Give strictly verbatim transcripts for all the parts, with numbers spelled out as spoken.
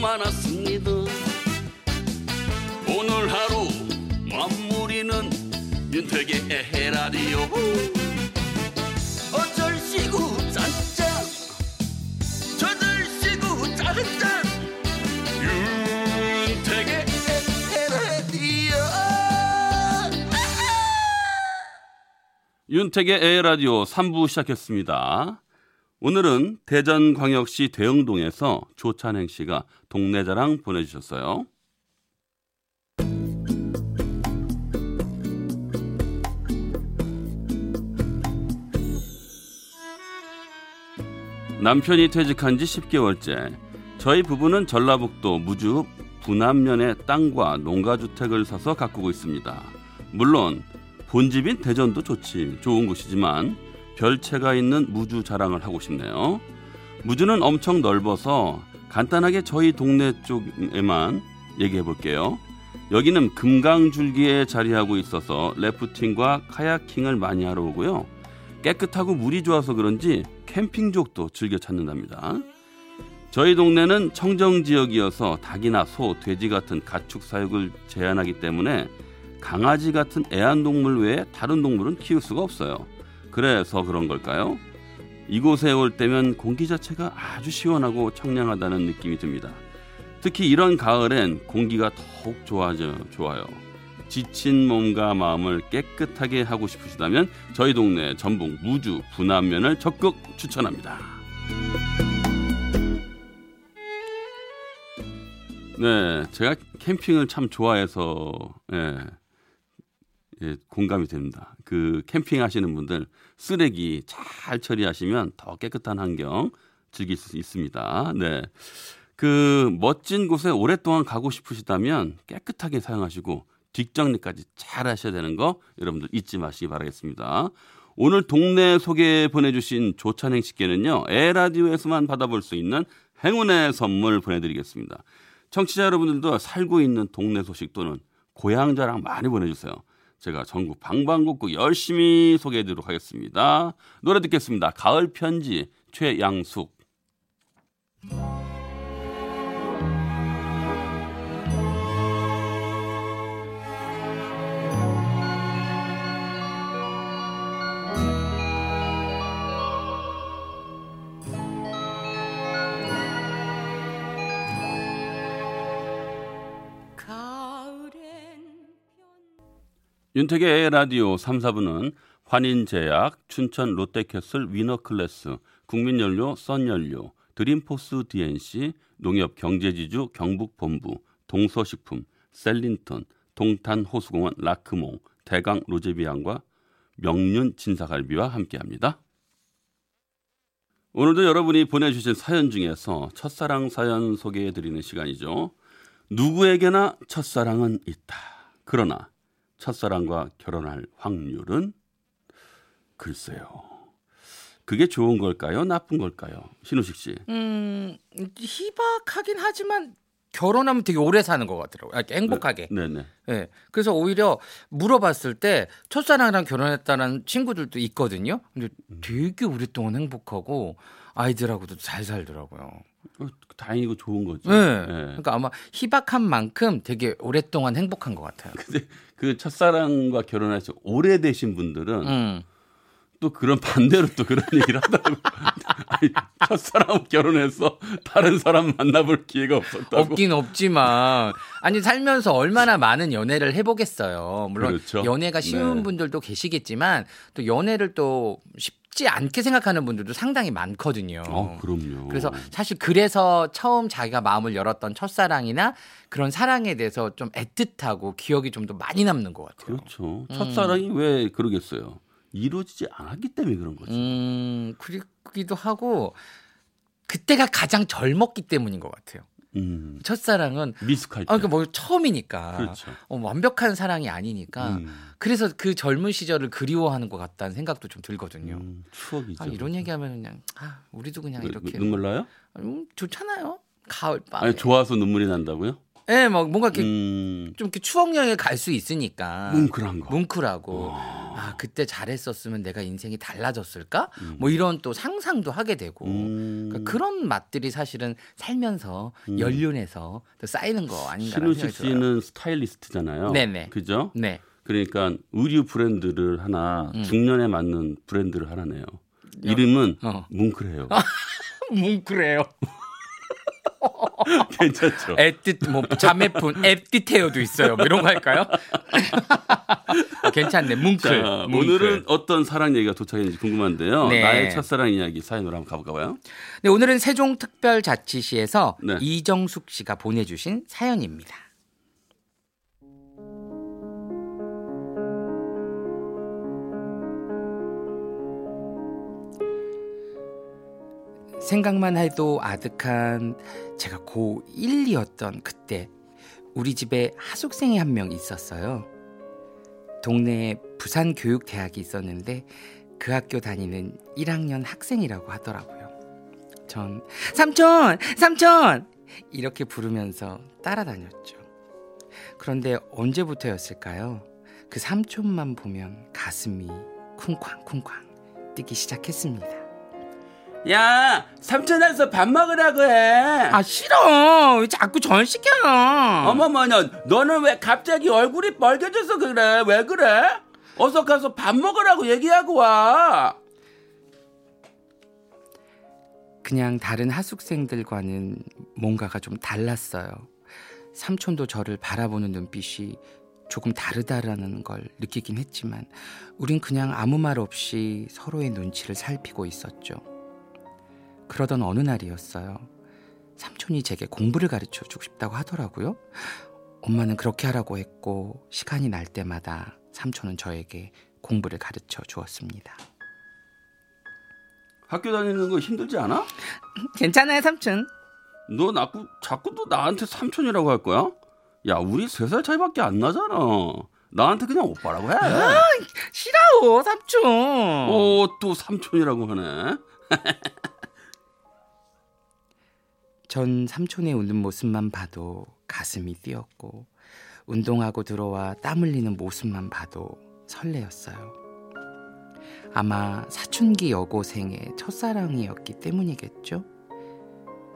많았습니다. 오늘 하루 마무리는 윤택의 에헤라디오. 어쩔 시구 짠짠 저들 시구 짠짠 윤택의 에헤라디오. 윤택의 에헤라디오 삼 부 시작했습니다. 오늘은 대전광역시 대흥동에서 조찬행 씨가 동네 자랑 보내주셨어요. 남편이 퇴직한 지 십 개월째. 저희 부부는 전라북도 무주 부남면에 땅과 농가주택을 사서 가꾸고 있습니다. 물론 본집인 대전도 좋지, 좋은 곳이지만 별채가 있는 무주 자랑을 하고 싶네요. 무주는 엄청 넓어서 간단하게 저희 동네 쪽에만 얘기해 볼게요. 여기는 금강줄기에 자리하고 있어서 래프팅과 카야킹을 많이 하러 오고요. 깨끗하고 물이 좋아서 그런지 캠핑족도 즐겨 찾는답니다. 저희 동네는 청정지역이어서 닭이나 소, 돼지 같은 가축 사육을 제한하기 때문에 강아지 같은 애완동물 외에 다른 동물은 키울 수가 없어요. 그래서 그런 걸까요? 이곳에 올 때면 공기 자체가 아주 시원하고 청량하다는 느낌이 듭니다. 특히 이런 가을엔 공기가 더욱 좋아져, 좋아요. 지친 몸과 마음을 깨끗하게 하고 싶으시다면 저희 동네 전북 무주 부남면을 적극 추천합니다. 네, 제가 캠핑을 참 좋아해서 예. 예, 공감이 됩니다. 그 캠핑 하시는 분들 쓰레기 잘 처리하시면 더 깨끗한 환경 즐길 수 있습니다. 네, 그 멋진 곳에 오랫동안 가고 싶으시다면 깨끗하게 사용하시고 뒷정리까지 잘 하셔야 되는 거 여러분들 잊지 마시기 바라겠습니다. 오늘 동네 소개 보내주신 조찬행 씨께는요. 에라디오에서만 받아볼 수 있는 행운의 선물 보내드리겠습니다. 청취자 여러분들도 살고 있는 동네 소식 또는 고향 자랑 많이 보내주세요. 제가 전국 방방곡곡 열심히 소개해드리도록 하겠습니다. 노래 듣겠습니다. 가을 편지 최양숙. 윤택의 라디오 삼, 사 부는 환인제약, 춘천 롯데캐슬 위너클래스, 국민연료, 썬연료, 드림포스 디엔씨, 농협경제지주 경북본부, 동서식품, 셀린턴, 동탄호수공원 라크몽, 대강 로제비앙과 명륜 진사갈비와 함께합니다. 오늘도 여러분이 보내주신 사연 중에서 첫사랑 사연 소개해드리는 시간이죠. 누구에게나 첫사랑은 있다. 그러나 첫사랑과 결혼할 확률은 글쎄요. 그게 좋은 걸까요? 나쁜 걸까요? 신우식 씨. 음, 희박하긴 하지만 결혼하면 되게 오래 사는 것 같더라고요. 행복하게. 네, 네. 네. 그래서 오히려 물어봤을 때 첫사랑이랑 결혼했다는 친구들도 있거든요. 근데 되게 오랫동안 행복하고 아이들하고도 잘 살더라고요. 다행이고 좋은 거죠. 네. 네. 그러니까 아마 희박한 만큼 되게 오랫동안 행복한 것 같아요. 근데 그 첫사랑과 결혼해서 오래되신 분들은 음. 또 그런 반대로 또 그런 얘기를 하더라고요. 아니, 첫사랑 결혼해서 다른 사람 만나볼 기회가 없었다고. 없긴 없지만 아니 살면서 얼마나 많은 연애를 해보겠어요. 물론 그렇죠. 연애가 쉬운 네. 분들도 계시겠지만 또 연애를 또 쉽지 않게 생각하는 분들도 상당히 많거든요. 아, 그럼요. 그래서 사실 그래서 처음 자기가 마음을 열었던 첫사랑이나 그런 사랑에 대해서 좀 애틋하고 기억이 좀 더 많이 남는 것 같아요. 그렇죠. 첫사랑이 음. 왜 그러겠어요. 이루어지지 않았기 때문에 그런 거지. 음, 그렇기도 하고 그때가 가장 젊었기 때문인 것 같아요. 음. 첫사랑은 미숙할 때. 아, 그러니까 뭐 처음이니까. 그렇죠. 어, 완벽한 사랑이 아니니까. 음. 그래서 그 젊은 시절을 그리워하는 것 같다는 생각도 좀 들거든요. 음, 추억이죠. 아, 이런 얘기하면 그냥 아, 우리도 그냥 왜, 이렇게. 눈물 나요? 음, 좋잖아요. 가을 밤에. 아니, 좋아서 눈물이 난다고요? 예, 네, 막 뭔가 이렇게 음. 좀 이렇게 추억여행에 갈 수 있으니까. 뭉클한 거. 뭉클하고. 오. 아, 그때 잘했었으면 내가 인생이 달라졌을까? 음. 뭐 이런 또 상상도 하게 되고 음. 그러니까 그런 맛들이 사실은 살면서 음. 연륜해서 또 쌓이는 거 아닌가라는 생각이 들어요. 신우식 씨는 스타일리스트잖아요. 네네. 그죠? 네. 그러니까 의류 브랜드를 하나 음. 중년에 맞는 브랜드를 하나네요. 이름은 어. 뭉클해요. 뭉클해요. 괜찮죠. 에뜻 뭐 자매품 에띠테어도 있어요. 뭐 이런 거 할까요? 괜찮네. 뭉클. 자, 뭉클. 오늘은 어떤 사랑 얘기가 도착했는지 궁금한데요. 네. 나의 첫사랑 이야기 사연으로 한번 가볼까요? 네, 오늘은 세종특별자치시에서 네. 이정숙 씨가 보내주신 사연입니다. 생각만 해도 아득한 제가 고일, 이였던 그때 우리 집에 하숙생이 한 명 있었어요. 동네에 부산교육대학이 있었는데 그 학교 다니는 일 학년 학생이라고 하더라고요. 전 삼촌! 삼촌! 이렇게 부르면서 따라다녔죠. 그런데 언제부터였을까요? 그 삼촌만 보면 가슴이 쿵쾅쿵쾅 뛰기 시작했습니다. 야, 삼촌 와서 밥 먹으라고 해. 아, 싫어. 왜 자꾸 전 시켜? 어머머, 너는 왜 갑자기 얼굴이 빨개져서 그래? 왜 그래? 어서 가서 밥 먹으라고 얘기하고 와. 그냥 다른 하숙생들과는 뭔가가 좀 달랐어요. 삼촌도 저를 바라보는 눈빛이 조금 다르다라는 걸 느끼긴 했지만 우린 그냥 아무 말 없이 서로의 눈치를 살피고 있었죠. 그러던 어느 날이었어요. 삼촌이 제게 공부를 가르쳐주고 싶다고 하더라고요. 엄마는 그렇게 하라고 했고 시간이 날 때마다 삼촌은 저에게 공부를 가르쳐 주었습니다. 학교 다니는 거 힘들지 않아? 괜찮아요, 삼촌. 너 나꾸, 자꾸 또 나한테 삼촌이라고 할 거야? 야, 우리 세 살 차이밖에 안 나잖아. 나한테 그냥 오빠라고 해. 아, 싫어, 삼촌. 어, 또 삼촌이라고 하네. 전 삼촌의 웃는 모습만 봐도 가슴이 뛰었고 운동하고 들어와 땀 흘리는 모습만 봐도 설레었어요. 아마 사춘기 여고생의 첫사랑이었기 때문이겠죠?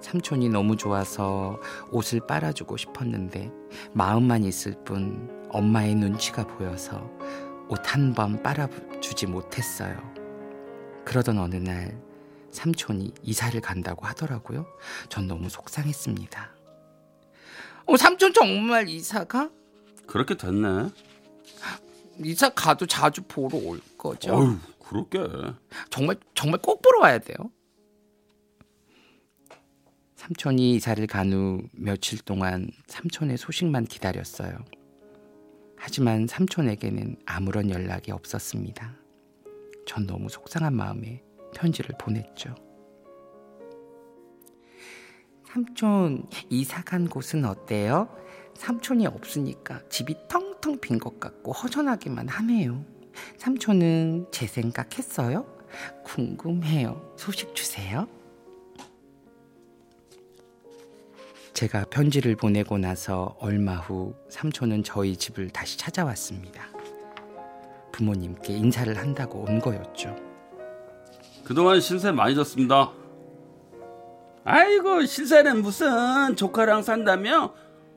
삼촌이 너무 좋아서 옷을 빨아주고 싶었는데 마음만 있을 뿐 엄마의 눈치가 보여서 옷 한 번 빨아주지 못했어요. 그러던 어느 날 삼촌이 이사를 간다고 하더라고요. 전 너무 속상했습니다. 어, 삼촌 정말 이사가? 그렇게 됐네. 이사 가도 자주 보러 올 거죠? 어휴, 그럴게. 정말 정말 꼭 보러 와야 돼요. 삼촌이 이사를 간 후 며칠 동안 삼촌의 소식만 기다렸어요. 하지만 삼촌에게는 아무런 연락이 없었습니다. 전 너무 속상한 마음에 편지를 보냈죠. 삼촌, 이사 간 곳은 어때요? 삼촌이 없으니까 집이 텅텅 빈 것 같고 허전하기만 하네요. 삼촌은 제 생각했어요? 궁금해요. 소식 주세요. 제가 편지를 보내고 나서 얼마 후 삼촌은 저희 집을 다시 찾아왔습니다. 부모님께 인사를 한다고 온 거였죠. 그동안 신세 많이 졌습니다. 아이고, 신세는 무슨 조카랑 산다며?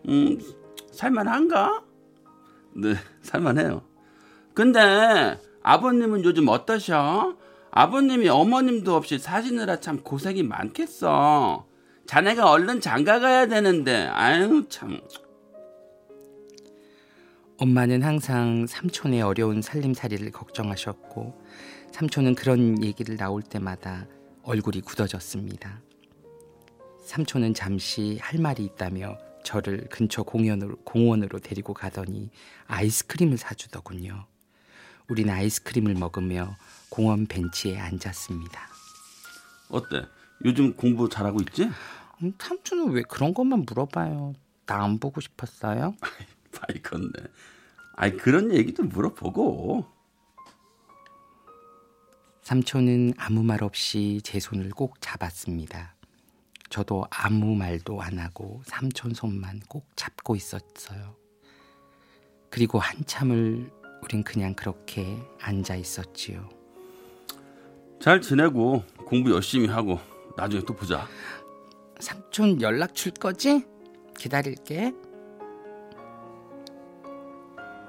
음, 살만한가? 네, 살만해요. 근데 아버님은 요즘 어떠셔? 아버님이 어머님도 없이 사시느라 참 고생이 많겠어. 자네가 얼른 장가가야 되는데, 아유 참. 엄마는 항상 삼촌의 어려운 살림살이를 걱정하셨고 삼촌은 그런 얘기를 나올 때마다 얼굴이 굳어졌습니다. 삼촌은 잠시 할 말이 있다며 저를 근처 공연으로, 공원으로 데리고 가더니 아이스크림을 사주더군요. 우린 아이스크림을 먹으며 공원 벤치에 앉았습니다. 어때? 요즘 공부 잘하고 있지? 음, 삼촌은 왜 그런 것만 물어봐요? 나 안 보고 싶었어요? 아이, 건데. 아이, 그런 얘기도 물어보고. 삼촌은 아무 말 없이 제 손을 꼭 잡았습니다. 저도 아무 말도 안 하고 삼촌 손만 꼭 잡고 있었어요. 그리고 한참을 우린 그냥 그렇게 앉아 있었지요. 잘 지내고 공부 열심히 하고 나중에 또 보자. 삼촌 연락 줄 거지? 기다릴게.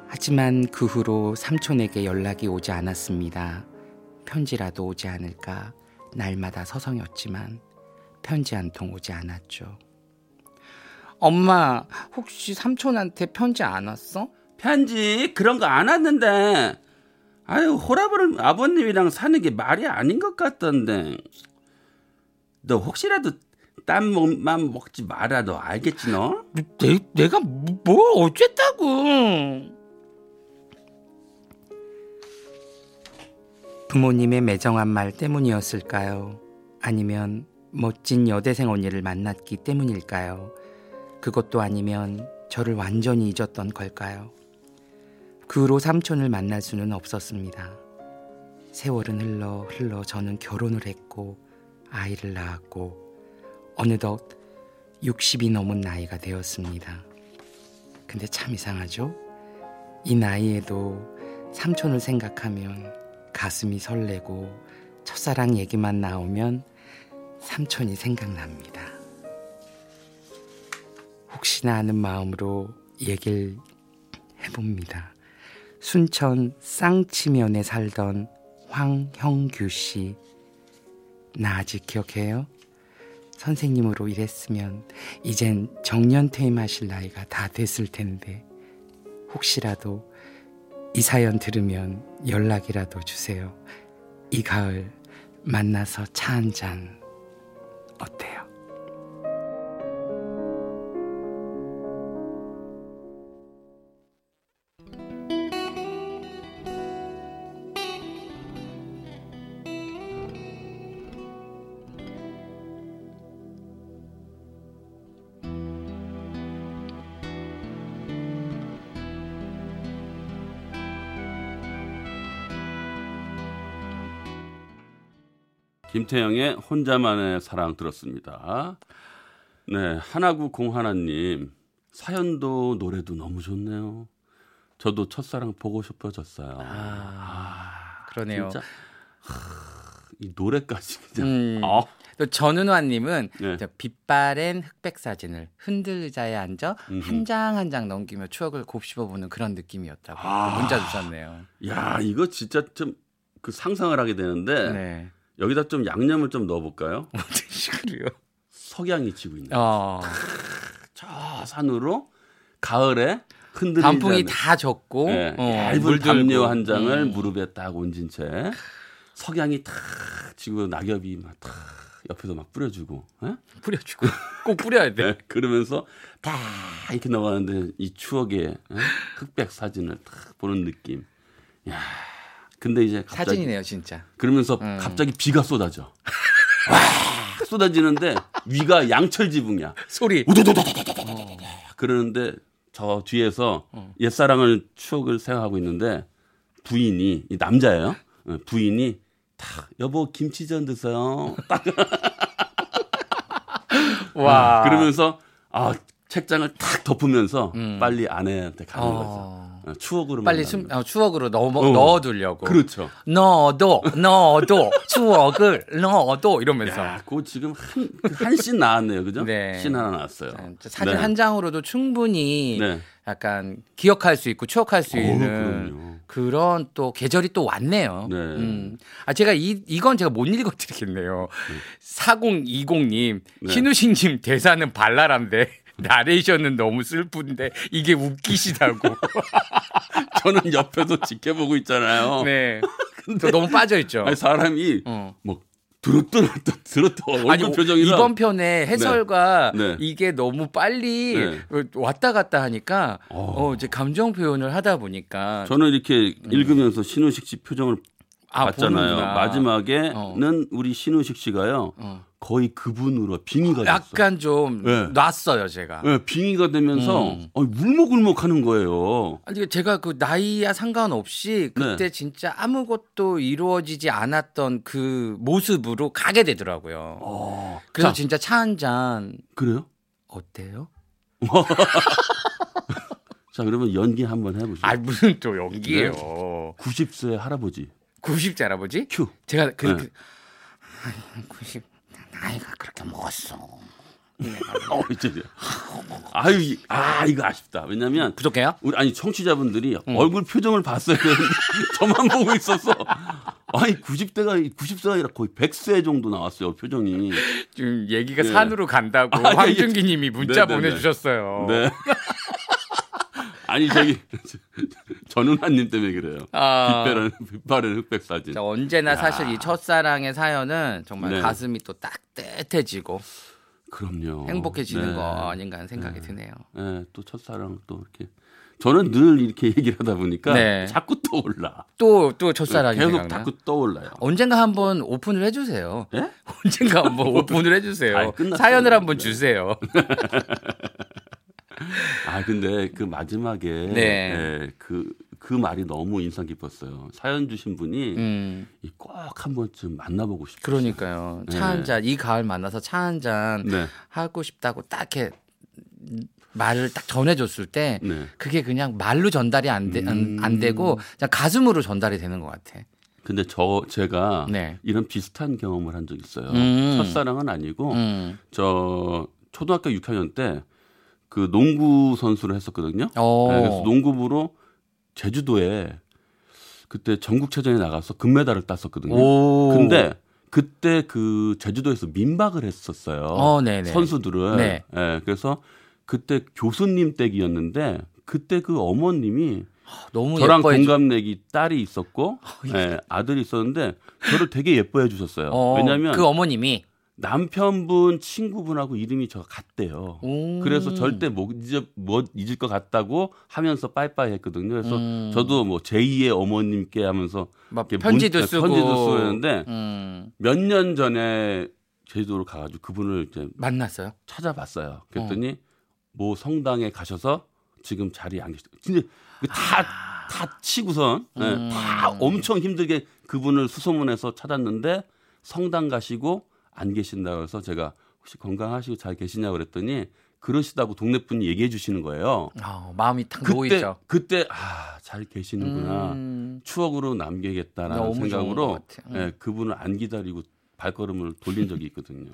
하지만 그 후로 삼촌에게 연락이 오지 않았습니다. 편지라도 오지 않을까 날마다 서성였지만 편지 한 통 오지 않았죠. 엄마, 혹시 삼촌한테 편지 안 왔어? 편지 그런 거 안 왔는데, 아유, 호라버는 아버님이랑 사는 게 말이 아닌 것 같던데. 너 혹시라도 딴맘 먹지 마라. 너 알겠지 너? 내, 내가 뭘 어쨌다고. 부모님의 매정한 말 때문이었을까요? 아니면 멋진 여대생 언니를 만났기 때문일까요? 그것도 아니면 저를 완전히 잊었던 걸까요? 그 후로 삼촌을 만날 수는 없었습니다. 세월은 흘러 흘러 저는 결혼을 했고 아이를 낳았고 어느덧 육십이 넘은 나이가 되었습니다. 근데 참 이상하죠? 이 나이에도 삼촌을 생각하면 가슴이 설레고 첫사랑 얘기만 나오면 삼촌이 생각납니다. 혹시나 하는 마음으로 얘기를 해봅니다. 순천 쌍치면에 살던 황형규 씨. 나 아직 기억해요? 선생님으로 일했으면 이젠 정년퇴임하실 나이가 다 됐을 텐데 혹시라도 이 사연 들으면 연락이라도 주세요. 이 가을 만나서 차 한잔 어때요? 김태형의 혼자만의 사랑 들었습니다. 네, 하나구 공하나님 사연도 노래도 너무 좋네요. 저도 첫사랑 보고 싶어졌어요. 아, 아 그러네요. 진짜, 하, 이 노래까지 그냥. 음, 아. 또 전은화님은 네. 빛바랜 흑백 사진을 흔들 의자에 앉아 한 장 한 장 넘기며 추억을 곱씹어보는 그런 느낌이었다고 아. 문자 주셨네요. 야, 이거 진짜 좀 그 상상을 하게 되는데. 네. 여기다 좀 양념을 좀 넣어볼까요? 어떤 식으로요? 석양이 지고 있는. 어. 저 산으로 가을에 흔들리지 단풍이 않는. 다 젖고 네. 어, 얇은 담요 한 장을 음. 무릎에 딱 얹은 채 석양이 탁 지고 낙엽이 막 탁 옆에서 막 뿌려주고 에? 뿌려주고 꼭 뿌려야 돼. 네. 그러면서 다 이렇게 넘어가는데 이 추억의 에? 흑백 사진을 탁 보는 느낌. 야. 근데 이제 갑자기 사진이네요, 진짜. 그러면서 음. 갑자기 비가 쏟아져. 와, 쏟아지는데 위가 양철 지붕이야. 소리. 어. 그러는데 저 뒤에서 어. 옛사랑을 추억을 생각하고 있는데 부인이 이 남자예요. 부인이 딱 여보 김치전 드세요. 딱. 와. 그러면서 아 책장을 탁 덮으면서 음. 빨리 아내한테 가는 어. 거죠. 추억으로 빨리 숨, 어, 추억으로 넣어, 어. 넣어두려고. 그렇죠. 넣어둬, 넣어둬, 추억을 넣어둬 이러면서. 야, 그거 지금 한, 한 씬 나왔네요, 그죠? 네. 씬 하나 나왔어요. 사진 네. 한 장으로도 충분히 네. 약간 기억할 수 있고 추억할 수 오, 있는 그럼요. 그런 또 계절이 또 왔네요. 네. 음. 아, 제가 이, 이건 제가 못 읽어드리겠네요. 네. 사공이공님, 네. 신우식님 대사는 발랄한데. 나레이션은 너무 슬픈데 이게 웃기시다고. 저는 옆에서 지켜보고 있잖아요. 네. 근데 너무 빠져있죠. 아니, 사람이 어. 뭐 들었더라도 들었더라도 얼굴 표정이라. 이번 편에 해설과 네. 네. 이게 너무 빨리 네. 왔다 갔다 하니까 어. 어, 이제 감정 표현을 하다 보니까 저는 이렇게 음. 읽으면서 신우식 씨 표정을 아, 봤잖아요. 보는구나. 마지막에는 어. 우리 신우식 씨가요. 어. 거의 그분으로 빙의가 됐어요. 약간 좀 네. 놨어요, 제가. 네, 빙의가 되면서 음. 아니, 울먹울먹하는 거예요. 아니, 제가 그 나이와 상관없이 그때 네. 진짜 아무것도 이루어지지 않았던 그 모습으로 가게 되더라고요. 어. 그래서 자, 진짜 차 한 잔. 그래요? 어때요? 자, 그러면 연기 한번 해보시죠. 아, 무슨 또 연기예요. 네? 구십 세 할아버지. 구십 세 할아버지? 큐. 제가 그렇게 네. 아니, 구십 나이가 그렇게 먹었어. 어, 이제 아유, 아, 이거 아쉽다. 왜냐면 부족해요? 우리 아니 청취자분들이 음. 얼굴 표정을 봤어야 되는데 저만 보고 있었어. 아니 구십 대가 구십 세가 아니라 거의 백 세 정도 나왔어요. 표정이. 지금 얘기가 네. 산으로 간다고 아, 황준기 예. 님이 문자 네네네. 보내주셨어요. 네. 아니 저기 전은환님 때문에 그래요. 아... 빛바른, 빛바른 흑백 사진. 자, 언제나 야. 사실 이 첫사랑의 사연은 정말 네. 가슴이 또 따뜻해지고 그럼요. 행복해지는 네. 거 아닌가 하는 생각이 네. 드네요. 네, 또 첫사랑 또 이렇게 저는 늘 이렇게 얘기를 하다 보니까 네. 자꾸 떠올라. 또, 또 첫사랑이 계속 생각나요? 자꾸 떠올라요. 언젠가 한번 오픈을 해주세요. 네? 언젠가 한번 오픈을 해주세요. 아니, 사연을 한번 주세요. 아 근데 그 마지막에 그그 네. 네, 그 말이 너무 인상 깊었어요. 사연 주신 분이 음. 꼭 한 번쯤 만나보고 싶어요. 그러니까요. 차 네. 한 잔, 이 가을 만나서 차 한 잔 네. 하고 싶다고 딱 이렇게 말을 딱 전해줬을 때 네. 그게 그냥 말로 전달이 안, 되, 음. 안 되고 그냥 가슴으로 전달이 되는 것 같아. 근데 저 제가 네. 이런 비슷한 경험을 한 적 있어요. 음. 첫사랑은 아니고 음. 저 초등학교 육 학년 때 그 농구 선수를 했었거든요. 오. 그래서 농구부로 제주도에 그때 전국체전에 나가서 금메달을 땄었거든요. 오. 근데 그때 그 제주도에서 민박을 했었어요. 어, 선수들을. 네. 네, 그래서 그때 교수님 댁이었는데 그때 그 어머님이 너무 저랑 예뻐해 동갑내기 딸이 있었고 네, 아들이 있었는데 저를 되게 예뻐해 주셨어요. 어, 왜냐면 그 어머님이. 남편분 친구분하고 이름이 저 같대요. 오. 그래서 절대 못 잊어, 못 잊을 것 같다고 하면서 빠이빠이 했거든요. 그래서 음. 저도 뭐 제이의 어머님께 하면서 막 편지도 문, 쓰고 편지도 쓰고 했는데 음. 몇 년 전에 제주도로 가가지고 그분을 이제 만났어요. 찾아봤어요. 그랬더니 어. 뭐 성당에 가셔서 지금 자리에 안 계시더라고요. 진짜 다, 아. 다 치고선 음. 네, 다 엄청 힘들게 그분을 수소문해서 찾았는데 성당 가시고 안 계신다고 해서 제가 혹시 건강하시고 잘 계시냐고 그랬더니 그러시다고 동네 분이 얘기해 주시는 거예요. 아, 마음이 탁 놓이죠. 그때, 그때 아, 잘 계시는구나. 음. 추억으로 남기겠다라는 생각으로 예, 그분을 안 기다리고 발걸음을 돌린 적이 있거든요.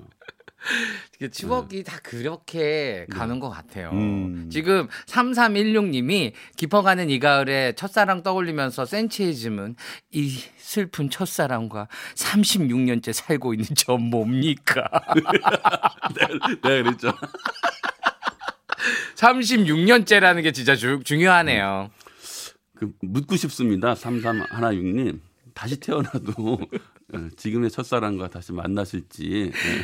추억이 네. 다 그렇게 가는 네. 것 같아요. 음. 지금 삼삼일육 님이 깊어가는 이 가을에 첫사랑 떠올리면서 센치해짐은 이 슬픈 첫사랑과 삼십육 년째 살고 있는 저 뭡니까? 네, 네, 그렇죠. 삼십육 년째라는 게 진짜 주, 중요하네요. 그, 묻고 싶습니다. 삼삼일육 님. 다시 태어나도 지금의 첫사랑과 다시 만나실지. 네.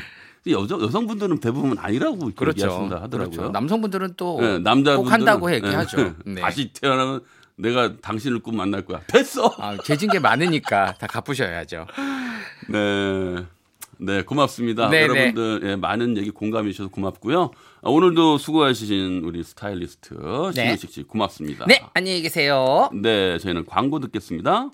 여성, 여성분들은 대부분 아니라고 그렇죠. 얘기하신다 하더라고요. 그렇죠. 남성분들은 또 네, 꼭 한다고 얘기하죠. 네. 다시 태어나면 내가 당신을 꼭 만날 거야. 됐어. 아, 재진 게 많으니까 다 갚으셔야죠. 네, 네 고맙습니다. 네네. 여러분들 네, 많은 얘기 공감해 주셔서 고맙고요. 아, 오늘도 수고하신 우리 스타일리스트 신은식 씨 고맙습니다. 네, 안녕히 계세요. 네, 저희는 광고 듣겠습니다.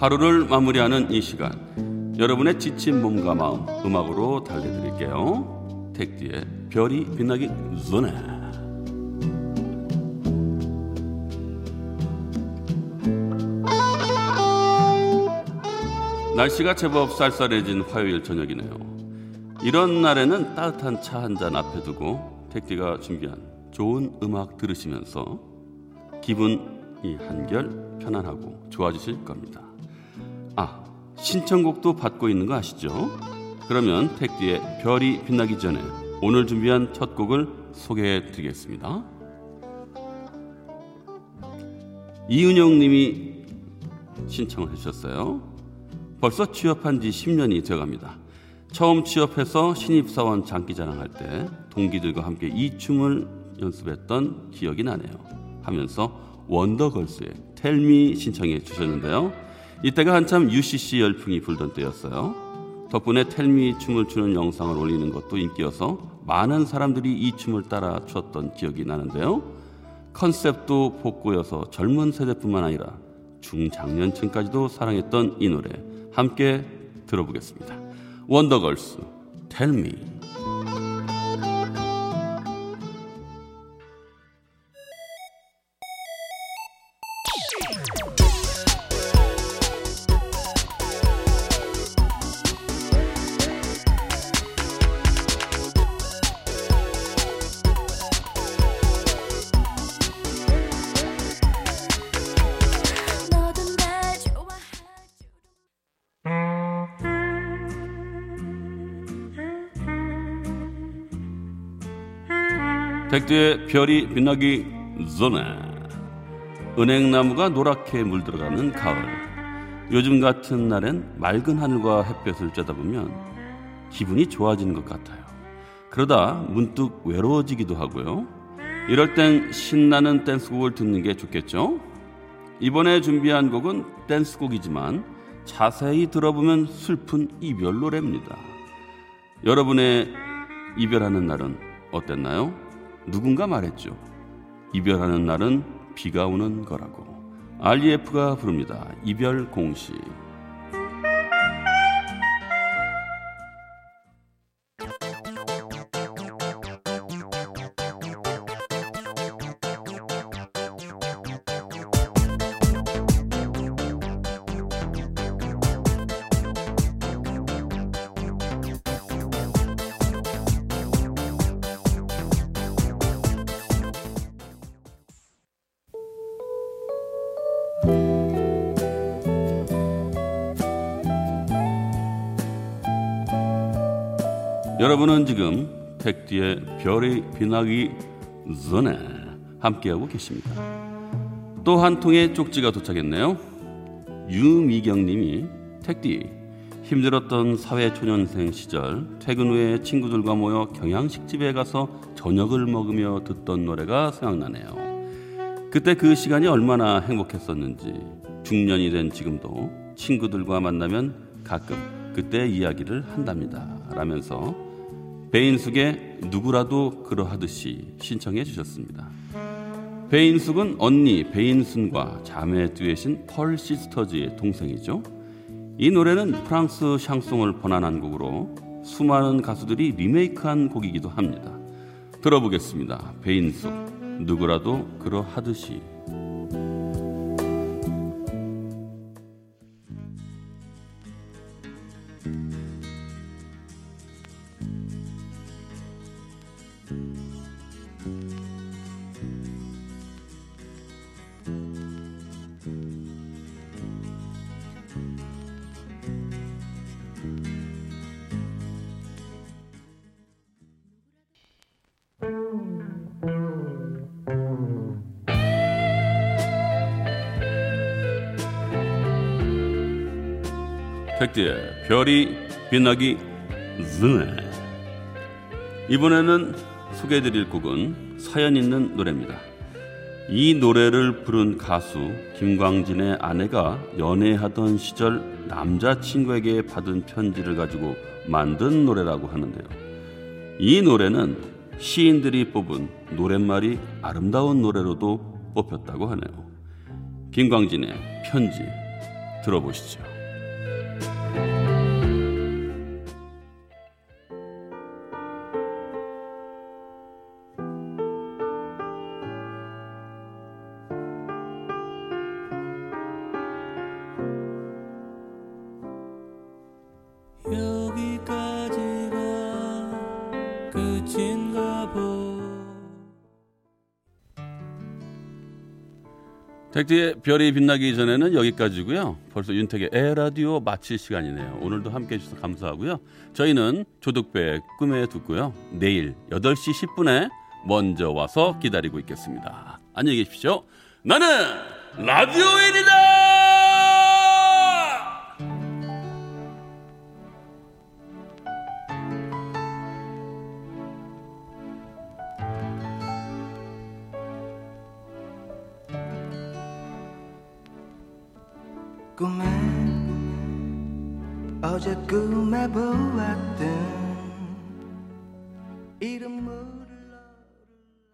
하루를 마무리하는 이 시간, 여러분의 지친 몸과 마음 음악으로 달래드릴게요. 택디의 별이 빛나기 전에. 날씨가 제법 쌀쌀해진 화요일 저녁이네요. 이런 날에는 따뜻한 차 한잔 앞에 두고 택디가 준비한 좋은 음악 들으시면서 기분이 한결 편안하고 좋아지실 겁니다. 아, 신청곡도 받고 있는 거 아시죠? 그러면 택디의 별이 빛나기 전에 오늘 준비한 첫 곡을 소개해 드리겠습니다. 이은영 님이 신청을 해주셨어요. 벌써 취업한 지 십 년이 되어갑니다. 처음 취업해서 신입사원 장기자랑할 때 동기들과 함께 이 춤을 연습했던 기억이 나네요 하면서 원더걸스의 텔미 신청해 주셨는데요. 이때가 한참 유씨씨 열풍이 불던 때였어요. 덕분에 텔미 춤을 추는 영상을 올리는 것도 인기여서 많은 사람들이 이 춤을 따라 췄던 기억이 나는데요. 컨셉도 복고여서 젊은 세대뿐만 아니라 중장년층까지도 사랑했던 이 노래 함께 들어보겠습니다. 원더걸스 텔미. 백두의 별이 빛나기 전에 은행나무가 노랗게 물들어가는 가을. 요즘 같은 날엔 맑은 하늘과 햇볕을 쬐다보면 기분이 좋아지는 것 같아요. 그러다 문득 외로워지기도 하고요. 이럴 땐 신나는 댄스곡을 듣는 게 좋겠죠. 이번에 준비한 곡은 댄스곡이지만 자세히 들어보면 슬픈 이별 노래입니다. 여러분의 이별하는 날은 어땠나요? 누군가 말했죠. 이별하는 날은 비가 오는 거라고. 알리에프가 부릅니다. 이별 공식. 여러분은 지금 택디의 별이 빛나기 전에 함께하고 계십니다. 또 한 통의 쪽지가 도착했네요. 유미경님이 택디 힘들었던 사회초년생 시절 퇴근 후에 친구들과 모여 경양식집에 가서 저녁을 먹으며 듣던 노래가 생각나네요. 그때 그 시간이 얼마나 행복했었는지 중년이 된 지금도 친구들과 만나면 가끔 그때 이야기를 한답니다. 라면서 배인숙의 누구라도 그러하듯이 신청해 주셨습니다. 배인숙은 언니 배인순과 자매 듀엣인 펄 시스터즈의 동생이죠. 이 노래는 프랑스 샹송을 번안한 곡으로 수많은 가수들이 리메이크한 곡이기도 합니다. 들어보겠습니다. 배인숙 누구라도 그러하듯이. 택디의 별이 빛나기 전에 이번에는 소개해드릴 곡은 사연 있는 노래입니다. 이 노래를 부른 가수 김광진의 아내가 연애하던 시절 남자친구에게 받은 편지를 가지고 만든 노래라고 하는데요. 이 노래는 시인들이 뽑은 노랫말이 아름다운 노래로도 뽑혔다고 하네요. 김광진의 편지 들어보시죠. 택디의 별이 빛나기 전에는 여기까지고요. 벌써 윤택의 에헤라디오 마칠 시간이네요. 오늘도 함께해 주셔서 감사하고요. 저희는 조득배의 꿈에 듣고요. 내일 여덟 시 십 분에 먼저 와서 기다리고 있겠습니다. 안녕히 계십시오. 나는 라디오인이다. 꿈에 어제 꿈에 보았던